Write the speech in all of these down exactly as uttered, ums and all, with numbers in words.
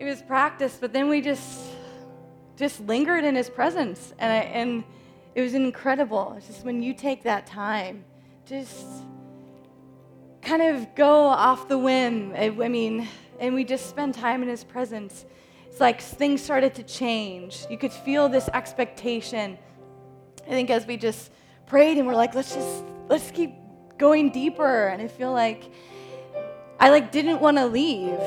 it was practice, but then we just just lingered in his presence, and I, and it was incredible. It's just when you take that time, just kind of go off the whim. I, I mean, and we just spend time in his presence. It's like things started to change. You could feel this expectation. I think as we just prayed and we're like, let's just, let's keep going deeper. And I feel like I like didn't want to leave.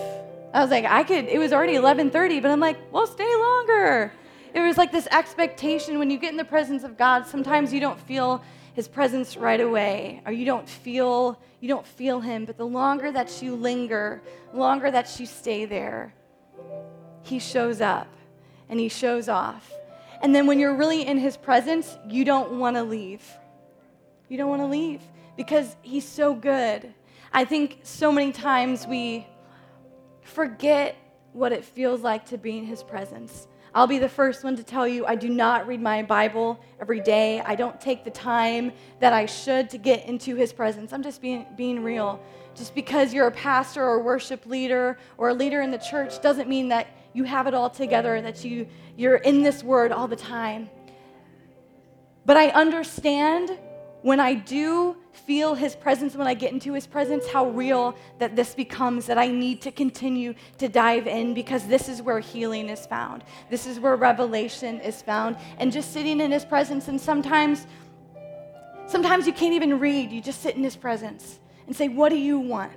I was like, I could, it was already eleven thirty, but I'm like, well, stay longer. It was like this expectation when you get in the presence of God, sometimes you don't feel his presence right away, or you don't feel, you don't feel him. But the longer that you linger, the longer that you stay there, he shows up and he shows off. And then when you're really in his presence, you don't want to leave. You don't want to leave because he's so good. I think so many times we forget what it feels like to be in his presence. I'll be the first one to tell you I do not read my Bible every day. I don't take the time that I should to get into his presence. I'm just being being real. Just because you're a pastor or worship leader or a leader in the church doesn't mean that you have it all together, that you, you're in this word all the time. But I understand when I do feel his presence, when I get into his presence, how real that this becomes, that I need to continue to dive in because this is where healing is found. This is where revelation is found. And just sitting in his presence, and sometimes, sometimes you can't even read. You just sit in his presence and say, what do you want?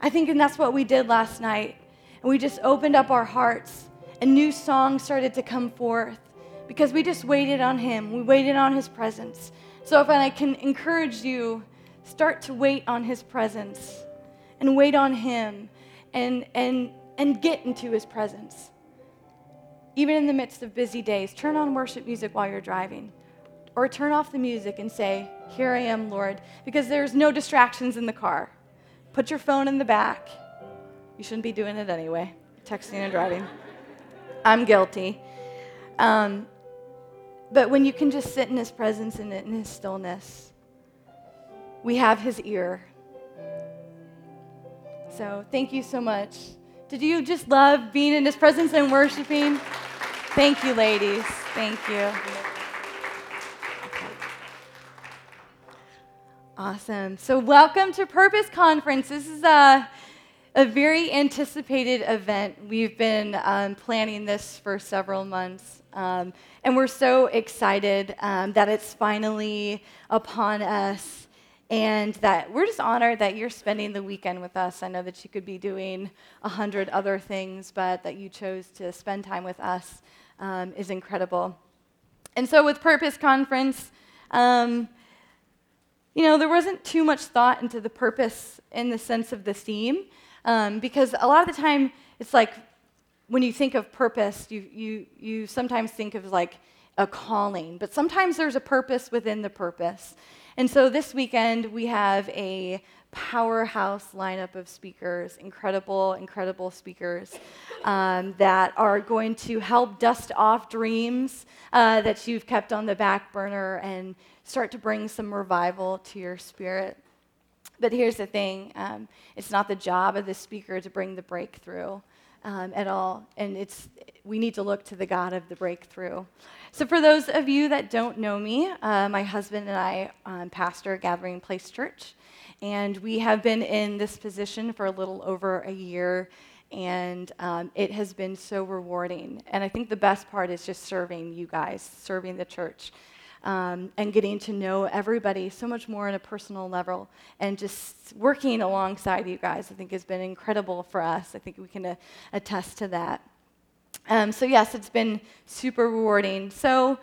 I think, and that's what we did last night. And we just opened up our hearts, and new songs started to come forth because we just waited on him. We waited on his presence. So if I can encourage you, start to wait on his presence and wait on him and, and, and get into his presence. Even in the midst of busy days, turn on worship music while you're driving, or turn off the music and say, here I am, Lord, because there's no distractions in the car. Put your phone in the back. You shouldn't be doing it anyway, texting and driving. I'm guilty. Um, But when you can just sit in his presence and in his stillness, we have his ear. So thank you so much. Did you just love being in his presence and worshiping? Thank you, ladies. Thank you. Awesome. So welcome to Purpose Conference. This is a, a very anticipated event. We've been um, planning this for several months. Um, and we're so excited um, that it's finally upon us, and that we're just honored that you're spending the weekend with us. I know that you could be doing a hundred other things, but that you chose to spend time with us um, is incredible. And so with Purpose Conference, um, you know, there wasn't too much thought into the purpose in the sense of the theme, um, because a lot of the time it's like, when you think of purpose, you you you sometimes think of like a calling, but sometimes there's a purpose within the purpose. And so this weekend we have a powerhouse lineup of speakers, incredible, incredible speakers um, that are going to help dust off dreams uh, that you've kept on the back burner and start to bring some revival to your spirit. But here's the thing, um, it's not the job of the speaker to bring the breakthrough. Um, at all, and it's we need to look to the God of the breakthrough. So for those of you that don't know me, uh, my husband and I um, pastor Gathering Place Church, and we have been in this position for a little over a year, and um, it has been so rewarding. And I think the best part is just serving you guys, serving the church, um, and getting to know everybody so much more on a personal level, and just working alongside you guys, I think has been incredible for us. I think we can uh, attest to that. Um, so yes, it's been super rewarding. So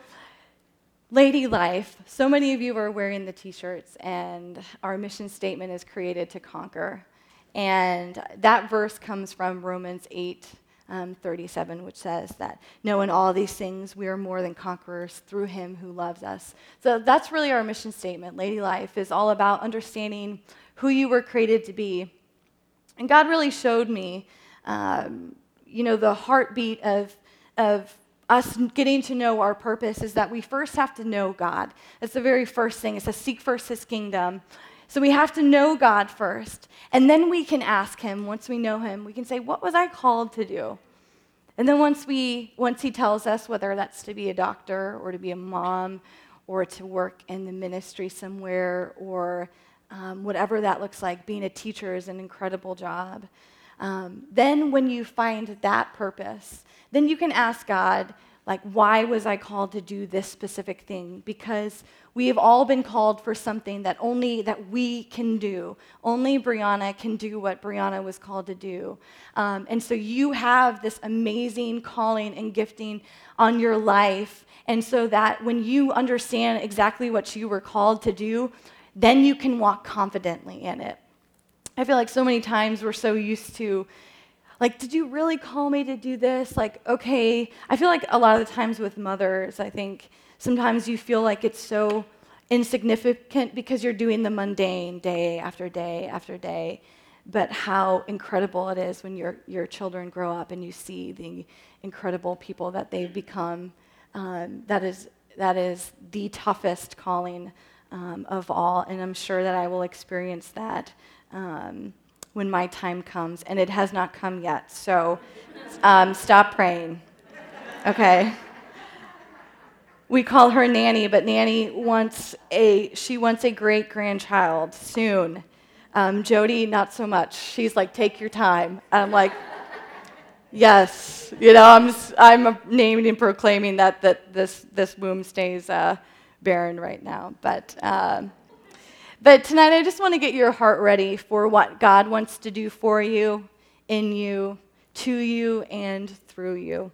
Lady Life, so many of you are wearing the t-shirts, and our mission statement is created to conquer. And that verse comes from Romans eight. Um, thirty-seven, which says that, knowing all these things, we are more than conquerors through him who loves us. So that's really our mission statement. Lady Life is all about understanding who you were created to be. And God really showed me, um, you know, the heartbeat of, of us getting to know our purpose is that we first have to know God. That's the very first thing. It says, seek first his kingdom. So we have to know God first, and then we can ask him. Once we know him, we can say, what was I called to do? And then once we, once he tells us, whether that's to be a doctor or to be a mom or to work in the ministry somewhere or um, whatever that looks like, being a teacher is an incredible job. Um, then when you find that purpose, then you can ask God, like, why was I called to do this specific thing? Because we have all been called for something that only that we can do. Only Brianna can do what Brianna was called to do. Um, and so you have this amazing calling and gifting on your life. And so that when you understand exactly what you were called to do, then you can walk confidently in it. I feel like so many times we're so used to, like, did you really call me to do this? Like, okay. I feel like a lot of the times with mothers, I think sometimes you feel like it's so insignificant because you're doing the mundane day after day after day. But how incredible it is when your your children grow up and you see the incredible people that they've become. Um, that is that is the toughest calling um, of all, and I'm sure that I will experience that Um, when my time comes, and it has not come yet, so um, stop praying, okay? We call her Nanny, but Nanny wants a, she wants a great-grandchild soon. Um, Jody, not so much. She's like, take your time. And I'm like, yes, you know, I'm I'm naming and proclaiming that, that this, this womb stays uh, barren right now, but... Uh, But tonight, I just want to get your heart ready for what God wants to do for you, in you, to you, and through you.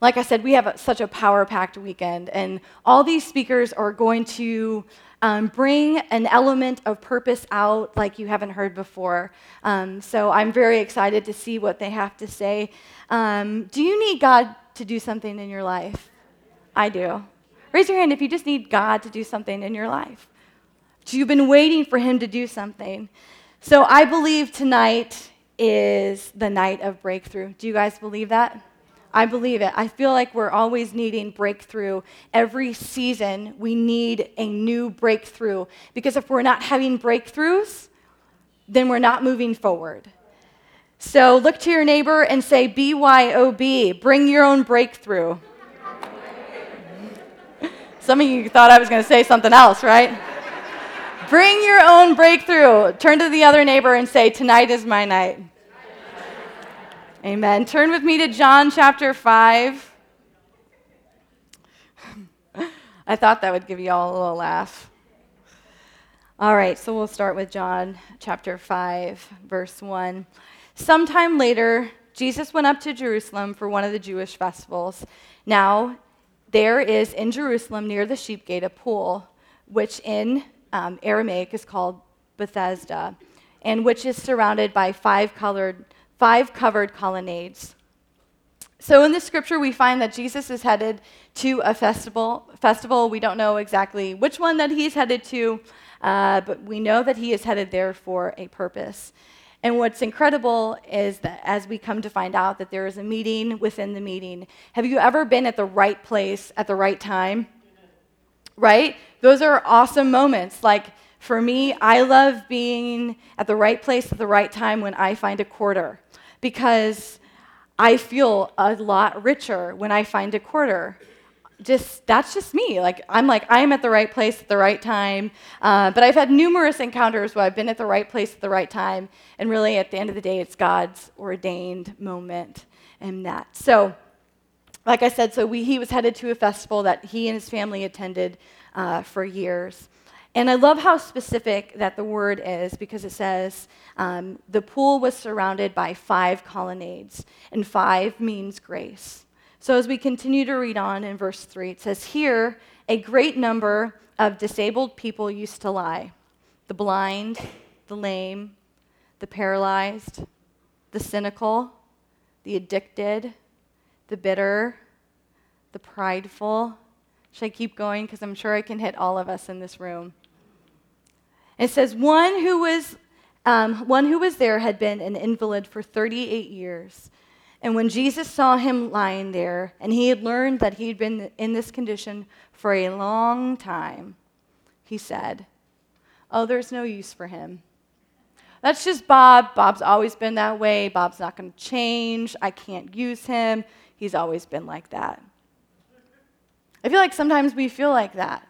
Like I said, we have a, such a power-packed weekend, and all these speakers are going to um, bring an element of purpose out like you haven't heard before. Um, so I'm very excited to see what they have to say. Um, do you need God to do something in your life? I do. Raise your hand if you just need God to do something in your life. You've been waiting for him to do something. So I believe tonight is the night of breakthrough. Do you guys believe that? I believe it. I feel like we're always needing breakthrough. Every season, we need a new breakthrough. Because if we're not having breakthroughs, then we're not moving forward. So look to your neighbor and say, B Y O B, bring your own breakthrough. Some of you thought I was going to say something else, right? Bring your own breakthrough. Turn to the other neighbor and say, tonight is my night. Amen. Turn with me to John chapter five. I thought that would give you all a little laugh. All right, so we'll start with John chapter five, verse one. Sometime later, Jesus went up to Jerusalem for one of the Jewish festivals. Now, there is in Jerusalem near the sheep gate a pool, which in Um, Aramaic is called Bethesda, and which is surrounded by five colored, five covered colonnades. So in the scripture, we find that Jesus is headed to a festival. Festival, we don't know exactly which one that he's headed to, uh, but we know that he is headed there for a purpose. And what's incredible is that as we come to find out that there is a meeting within the meeting. Have you ever been at the right place at the right time? Right? Those are awesome moments. Like, for me, I love being at the right place at the right time when I find a quarter, because I feel a lot richer when I find a quarter. Just, that's just me. Like, I'm like, I'm at the right place at the right time. Uh, but I've had numerous encounters where I've been at the right place at the right time, and really, at the end of the day, it's God's ordained moment and that. So, like I said, so we, he was headed to a festival that he and his family attended uh, for years. And I love how specific that the word is, because it says um, the pool was surrounded by five colonnades, and five means grace. So as we continue to read on in verse three, it says, here a great number of disabled people used to lie, the blind, the lame, the paralyzed, the cynical, the addicted, the bitter, the prideful. Should I keep going? Because I'm sure I can hit all of us in this room. It says, one who was um, one who was there had been an invalid for thirty-eight years. And when Jesus saw him lying there, and he had learned that he had been in this condition for a long time, he said, oh, there's no use for him. That's just Bob. Bob's always been that way. Bob's not going to change. I can't use him. He's always been like that. I feel like sometimes we feel like that,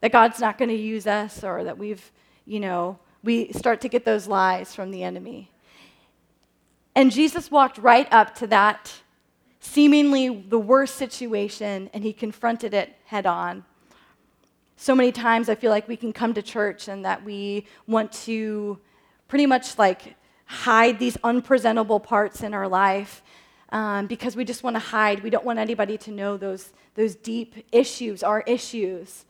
that God's not going to use us, or that we've, you know, we start to get those lies from the enemy. And Jesus walked right up to that seemingly the worst situation, and he confronted it head on. So many times I feel like we can come to church and that we want to pretty much like hide these unpresentable parts in our life um, because we just want to hide. We don't want anybody to know those, those deep issues, our issues.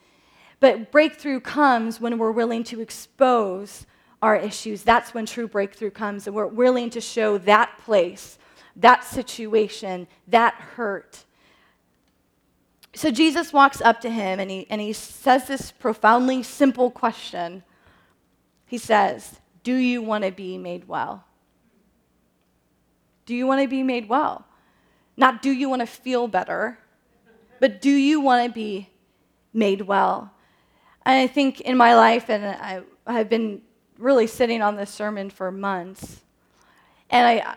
But breakthrough comes when we're willing to expose our issues. That's when true breakthrough comes, and we're willing to show that place, that situation, that hurt. So Jesus walks up to him, and he, and he says this profoundly simple question. He says, do you want to be made well? Do you want to be made well? Not do you want to feel better, but do you want to be made well? And I think in my life, and I, I've been really sitting on this sermon for months, and I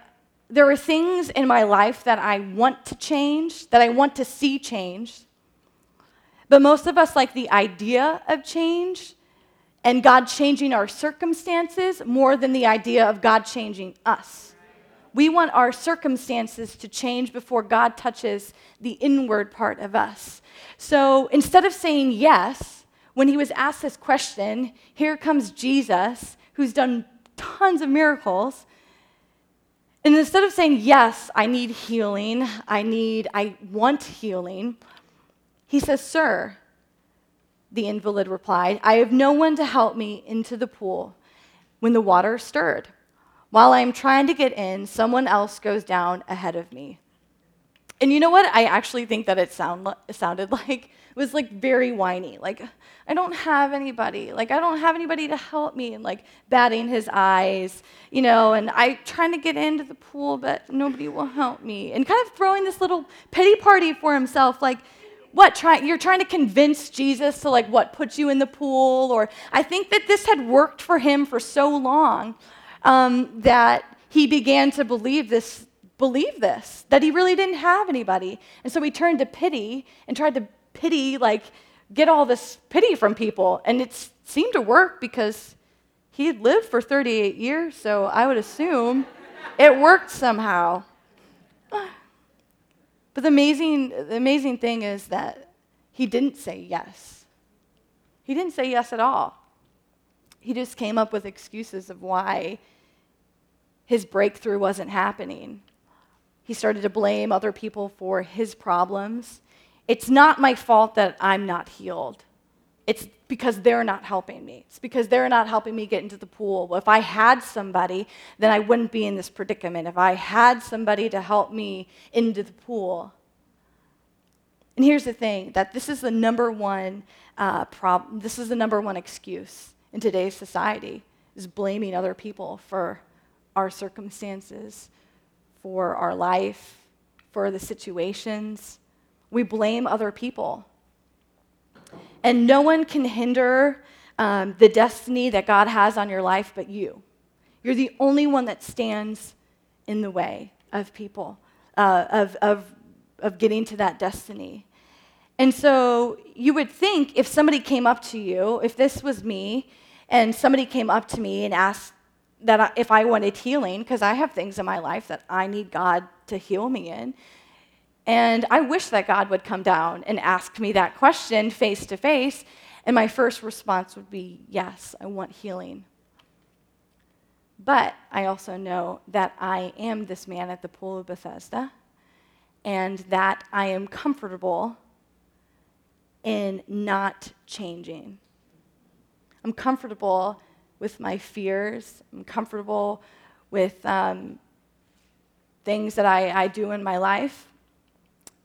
there are things in my life that I want to change, that I want to see changed, but most of us like the idea of change and God changing our circumstances more than the idea of God changing us. We want our circumstances to change before God touches the inward part of us. So instead of saying yes, when he was asked this question, here comes Jesus, who's done tons of miracles, and instead of saying, yes, I need healing, I need, I want healing, he says, sir, the invalid replied, I have no one to help me into the pool when the water stirred. While I am trying to get in, someone else goes down ahead of me. And you know what? I actually think that it sound, sounded like, it was like very whiny. Like, I don't have anybody. Like, I don't have anybody to help me. And like batting his eyes, you know, and I trying to get into the pool, but nobody will help me. And kind of throwing this little pity party for himself. Like, what, try, you're trying to convince Jesus to like, what, put you in the pool? Or I think that this had worked for him for so long um, that he began to believe this believe this, that he really didn't have anybody. And so he turned to pity and tried to pity, like get all this pity from people. And it seemed to work because he had lived for thirty-eight years, so I would assume it worked somehow. But the amazing, the amazing thing is that he didn't say yes. He didn't say yes at all. He just came up with excuses of why his breakthrough wasn't happening. He started to blame other people for his problems. It's not my fault that I'm not healed. It's because they're not helping me. It's because they're not helping me get into the pool. Well, if I had somebody, then I wouldn't be in this predicament. If I had somebody to help me into the pool. And here's the thing, that this is the number one uh, problem. This is the number one excuse in today's society, is blaming other people for our circumstances, for our life, for the situations. We blame other people. And no one can hinder um, the destiny that God has on your life but you. You're the only one that stands in the way of people, uh, of, of, of getting to that destiny. And so you would think if somebody came up to you, if this was me, and somebody came up to me and asked, that if I wanted healing, because I have things in my life that I need God to heal me in, and I wish that God would come down and ask me that question face to face, and my first response would be, yes, I want healing. But I also know that I am this man at the pool of Bethesda, and that I am comfortable in not changing. I'm comfortable with my fears. I'm comfortable with um, things that I, I do in my life.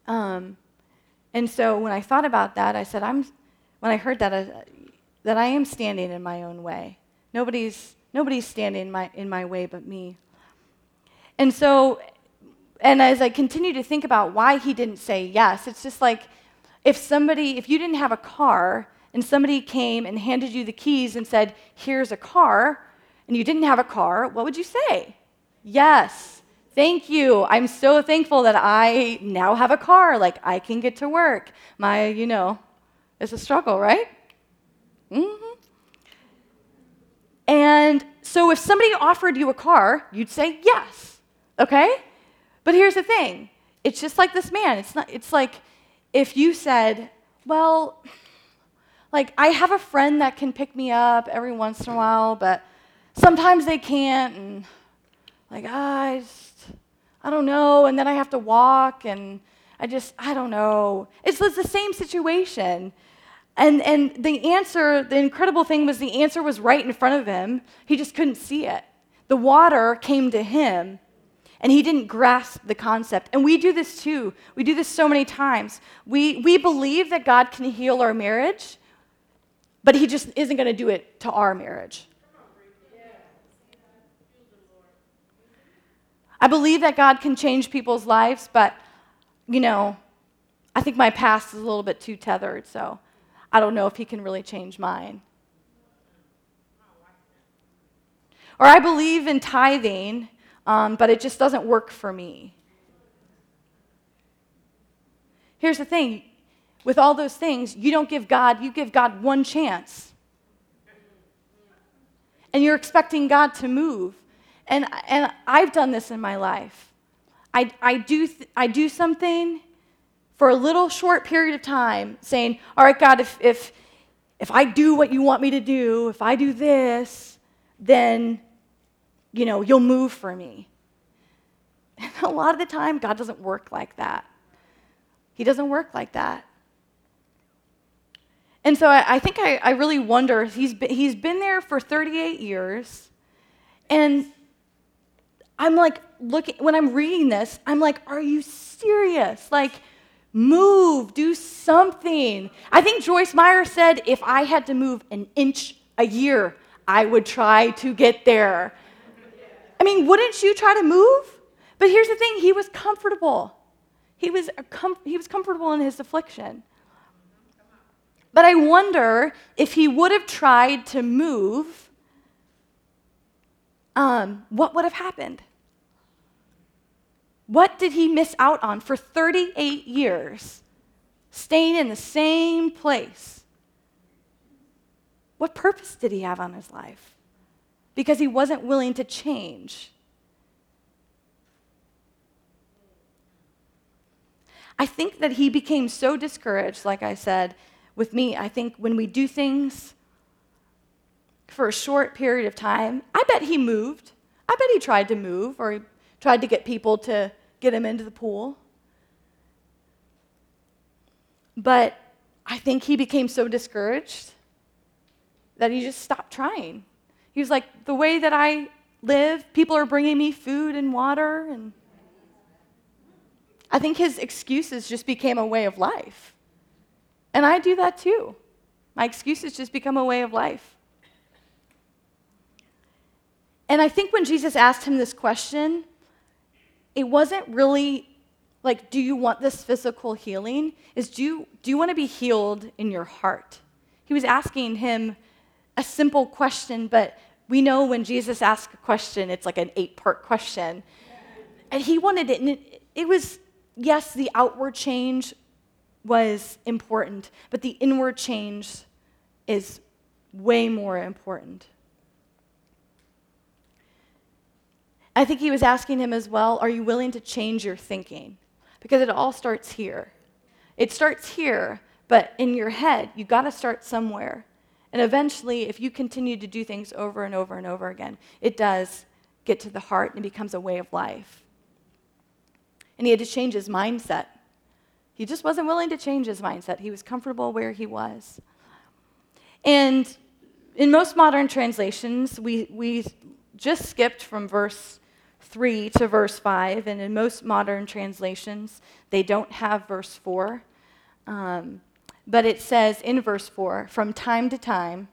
Um, and so when I thought about that, I said, I'm, when I heard that, I, that I am standing in my own way. Nobody's, nobody's standing in my, in my way but me. And so, and as I continue to think about why he didn't say yes, it's just like, if somebody, if you didn't have a car, and somebody came and handed you the keys and said, here's a car, and you didn't have a car, what would you say? Yes, thank you. I'm so thankful that I now have a car. Like, I can get to work. My, you know, it's a struggle, right? Mm-hmm. And so if somebody offered you a car, you'd say yes, okay? But here's the thing. It's just like this man. It's not. It's like if you said, well, like, I have a friend that can pick me up every once in a while, but sometimes they can't, and like, ah, I just, I don't know, and then I have to walk, and I just, I don't know. It's, it's the same situation. And and the answer, the incredible thing was the answer was right in front of him. He just couldn't see it. The water came to him, and he didn't grasp the concept. And we do this too. We do this so many times. We, we believe that God can heal our marriage, but he just isn't going to do it to our marriage. I believe that God can change people's lives, but, you know, I think my past is a little bit too tethered, so I don't know if he can really change mine. Or I believe in tithing, um, but it just doesn't work for me. Here's the thing. With all those things, you don't give God, you give God one chance. And you're expecting God to move. And, and I've done this in my life. I, I, do th- I do something for a little short period of time saying, all right, God, if, if, if I do what you want me to do, if I do this, then, you know, you'll move for me. And a lot of the time, God doesn't work like that. He doesn't work like that. And so I, I think I, I really wonder, he's been, he's been there for thirty-eight years, and I'm like, looking, when I'm reading this, I'm like, are you serious? Like, move, do something. I think Joyce Meyer said, if I had to move an inch a year, I would try to get there. I mean, wouldn't you try to move? But here's the thing, he was comfortable. He was, com- he was comfortable in his affliction. But I wonder if he would have tried to move, Um, what would have happened? What did he miss out on for thirty-eight years, staying in the same place? What purpose did he have on his life? Because he wasn't willing to change. I think that he became so discouraged, like I said, with me. I think when we do things for a short period of time, I bet he moved. I bet he tried to move, or he tried to get people to get him into the pool. But I think he became so discouraged that he just stopped trying. He was like, the way that I live, people are bringing me food and water. And I think his excuses just became a way of life. And I do that too. My excuses just become a way of life. And I think when Jesus asked him this question, it wasn't really like, do you want this physical healing? Is do you, do you want to be healed in your heart? He was asking him a simple question, but we know when Jesus asks a question, it's like an eight-part question. And he wanted it, and it, it was, yes, the outward change was important, but the inward change is way more important. I think he was asking him as well, are you willing to change your thinking? Because it all starts here. It starts here, but in your head, you got to start somewhere. And eventually, if you continue to do things over and over and over again, it does get to the heart and it becomes a way of life. And he had to change his mindset. He just wasn't willing to change his mindset. He was comfortable where he was. And in most modern translations, we we just skipped from verse three to verse five, and in most modern translations, they don't have verse four. Um, but it says in verse four, from time to time,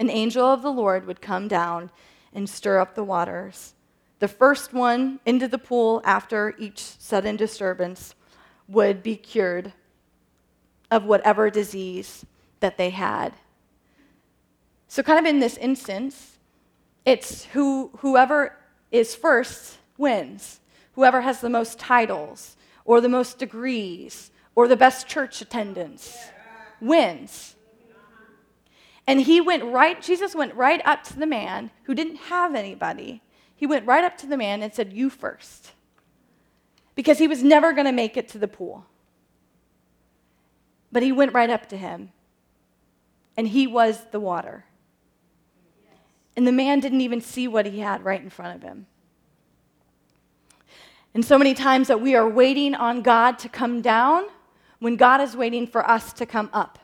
an angel of the Lord would come down and stir up the waters. The first one into the pool after each sudden disturbance would be cured of whatever disease that they had. So kind of in this instance, it's who whoever is first wins. Whoever has the most titles or the most degrees or the best church attendance wins. And he went right, Jesus went right up to the man who didn't have anybody. He went right up to the man and said, "You first." Because he was never going to make it to the pool. But he went right up to him. And he was the water. And the man didn't even see what he had right in front of him. And so many times that we are waiting on God to come down when God is waiting for us to come up.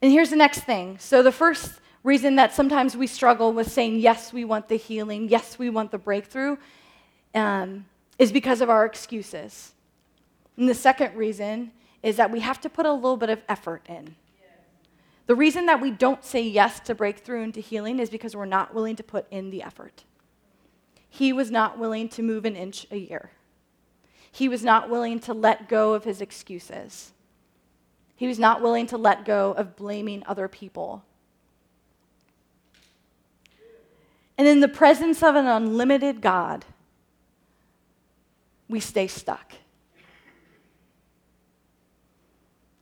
And here's the next thing. So the first reason that sometimes we struggle with saying, yes, we want the healing, yes, we want the breakthrough, um, is because of our excuses. And the second reason is that we have to put a little bit of effort in. The reason that we don't say yes to breakthrough and to healing is because we're not willing to put in the effort. He was not willing to move an inch a year. He was not willing to let go of his excuses. He was not willing to let go of blaming other people. And in the presence of an unlimited God, we stay stuck.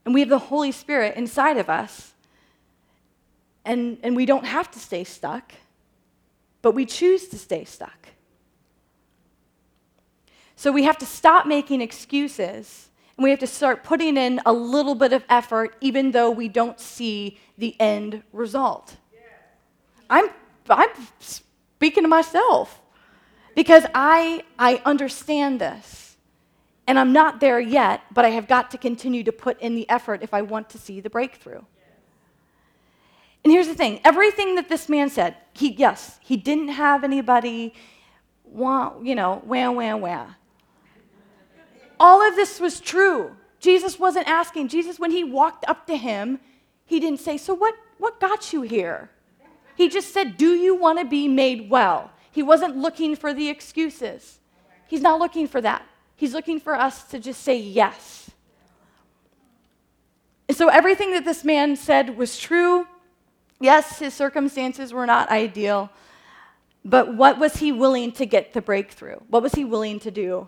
And we have the Holy Spirit inside of us, and, and we don't have to stay stuck, but we choose to stay stuck. So we have to stop making excuses, and we have to start putting in a little bit of effort, even though we don't see the end result. I'm, I'm speaking to myself, because I, I understand this. And I'm not there yet, but I have got to continue to put in the effort if I want to see the breakthrough. And here's the thing. Everything that this man said, he yes, he didn't have anybody, wah, you know, wah, wah, wah. All of this was true. Jesus wasn't asking. Jesus, when he walked up to him, he didn't say, so what, what got you here? He just said, do you want to be made well? He wasn't looking for the excuses. He's not looking for that. He's looking for us to just say yes. And so everything that this man said was true. Yes, his circumstances were not ideal. But what was he willing to get the breakthrough? What was he willing to do?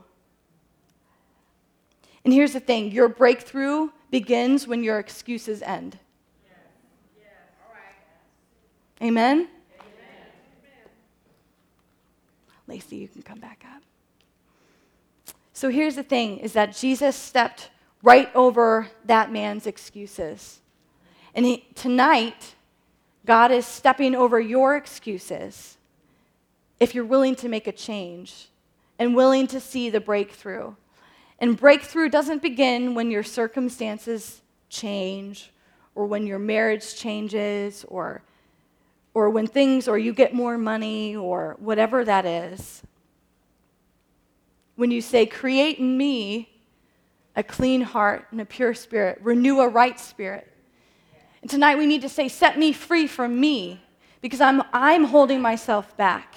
And here's the thing. Your breakthrough begins when your excuses end. Yes. Yes. All right. Amen? Amen? Lacey, you can come back up. So here's the thing, is that Jesus stepped right over that man's excuses. And he, tonight, God is stepping over your excuses if you're willing to make a change and willing to see the breakthrough. And breakthrough doesn't begin when your circumstances change or when your marriage changes or, or when things, or you get more money or whatever that is. When you say, create in me a clean heart and a pure spirit, renew a right spirit. And tonight we need to say, set me free from me, because I'm, I'm holding myself back.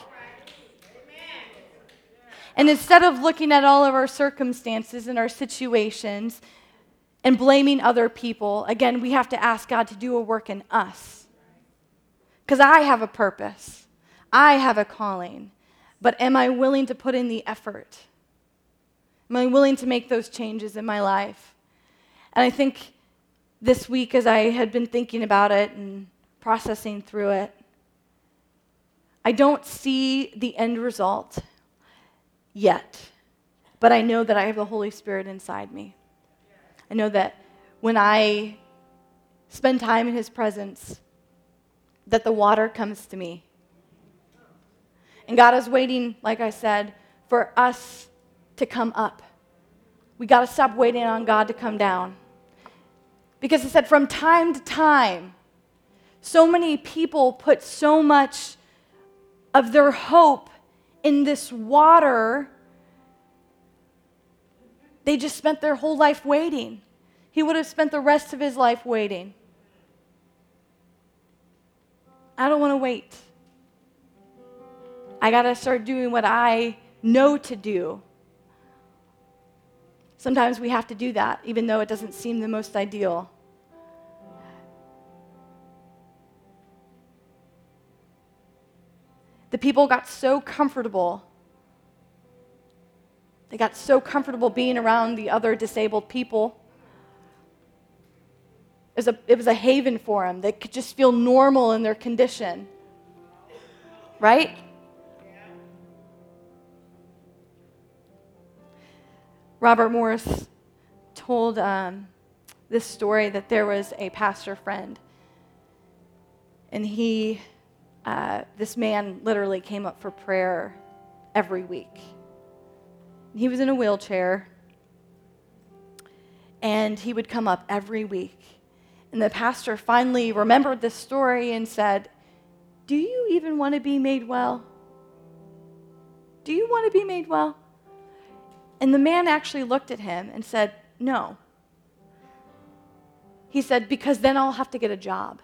And instead of looking at all of our circumstances and our situations and blaming other people, again, we have to ask God to do a work in us. Because I have a purpose. I have a calling. But am I willing to put in the effort? Am I willing to make those changes in my life? And I think this week, as I had been thinking about it and processing through it, I don't see the end result yet, but I know that I have the Holy Spirit inside me. I know that when I spend time in His presence, that the water comes to me. And God is waiting, like I said, for us to come up. We got to stop waiting on God to come down. Because I said, from time to time, so many people put so much of their hope in this water. They just spent their whole life waiting. He would have spent the rest of his life waiting. I don't want to wait. I got to start doing what I know to do. Sometimes we have to do that, even though it doesn't seem the most ideal. The people got so comfortable. They got so comfortable being around the other disabled people. It was a, it was a haven for them. They could just feel normal in their condition. Right? Robert Morris told um, this story that there was a pastor friend. And he... Uh, this man literally came up for prayer every week. He was in a wheelchair, and he would come up every week. And the pastor finally remembered this story and said, "Do you even want to be made well? Do you want to be made well?" And the man actually looked at him and said, "No." He said, "Because then I'll have to get a job."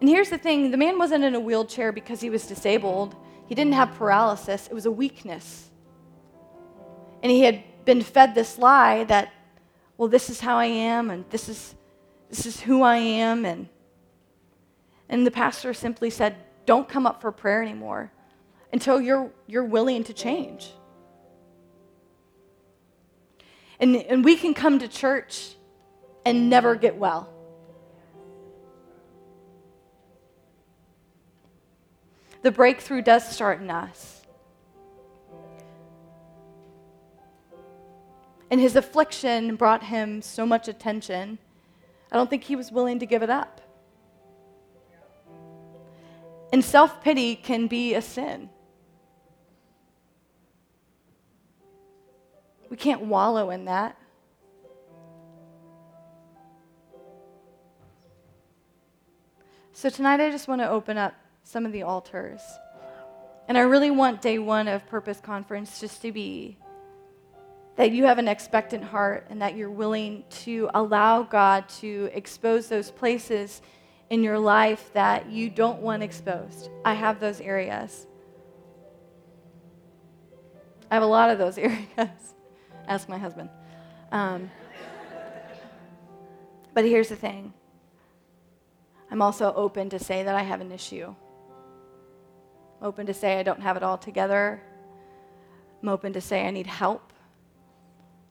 And here's the thing, the man wasn't in a wheelchair because he was disabled. He didn't have paralysis. It was a weakness. And he had been fed this lie that, well, this is how I am, and this is this is who I am. And, and the pastor simply said, "Don't come up for prayer anymore until you're you're willing to change." And, and we can come to church and never get well. The breakthrough does start in us. And his affliction brought him so much attention, I don't think he was willing to give it up. And self-pity can be a sin. We can't wallow in that. So tonight I just want to open up some of the altars. And I really want day one of Purpose Conference just to be that you have an expectant heart and that you're willing to allow God to expose those places in your life that you don't want exposed. I have those areas. I have a lot of those areas. Ask my husband. Um, but here's the thing. I'm also open to say that I have an issue. Open to say I don't have it all together. I'm open to say I need help.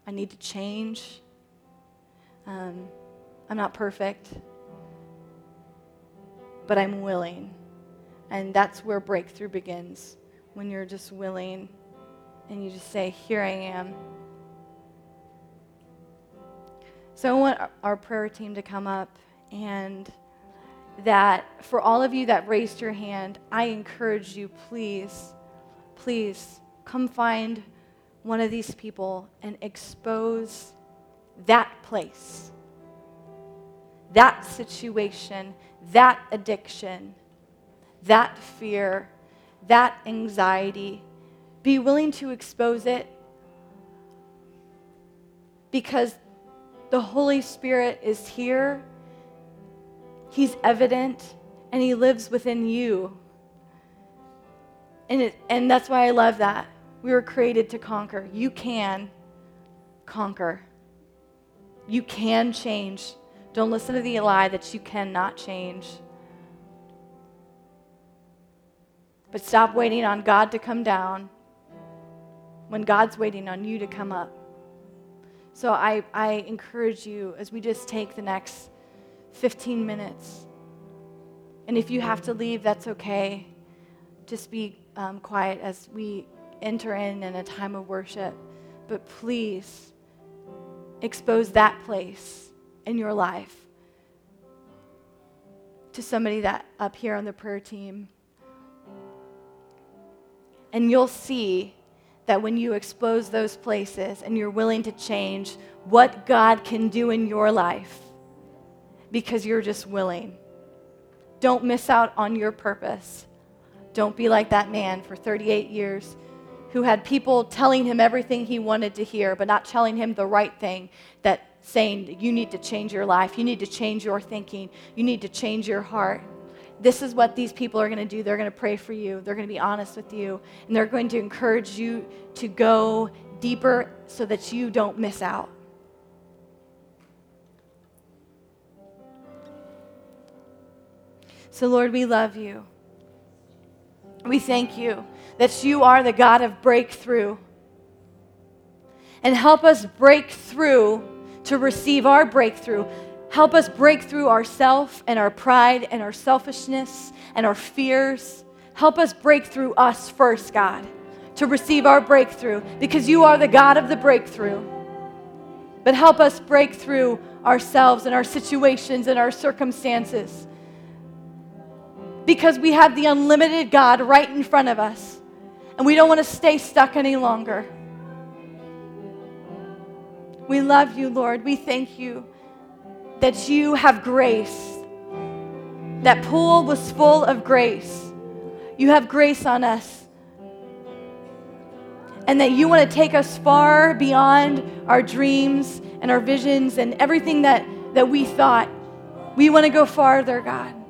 I need to change. Um, I'm not perfect, but I'm willing. And that's where breakthrough begins, when you're just willing and you just say, "Here I am." So I want our prayer team to come up, and that for all of you that raised your hand, I encourage you, please, please come find one of these people and expose that place, that situation, that addiction, that fear, that anxiety. Be willing to expose it, because the Holy Spirit is here. He's evident, and he lives within you. And, it, and that's why I love that. We were created to conquer. You can conquer. You can change. Don't listen to the lie that you cannot change. But stop waiting on God to come down when God's waiting on you to come up. So I, I encourage you, as we just take the next fifteen minutes. And if you have to leave, that's okay. Just be um, quiet as we enter in in a time of worship. But please expose that place in your life to somebody that up here on the prayer team. And you'll see that when you expose those places and you're willing to change, what God can do in your life, because you're just willing. Don't miss out on your purpose. Don't be like that man for thirty-eight years who had people telling him everything he wanted to hear, but not telling him the right thing, that saying, "You need to change your life. You need to change your thinking. You need to change your heart." This is what these people are going to do. They're going to pray for you. They're going to be honest with you. And they're going to encourage you to go deeper so that you don't miss out. So, Lord, we love you. We thank you that you are the God of breakthrough. And help us break through to receive our breakthrough. Help us break through ourself and our pride and our selfishness and our fears. Help us break through us first, God, to receive our breakthrough, because you are the God of the breakthrough. But help us break through ourselves and our situations and our circumstances, because we have the unlimited God right in front of us, and we don't want to stay stuck any longer. We love you, Lord. We thank you that you have grace. That pool was full of grace. You have grace on us. And that you want to take us far beyond our dreams and our visions and everything that, that we thought. We want to go farther, God.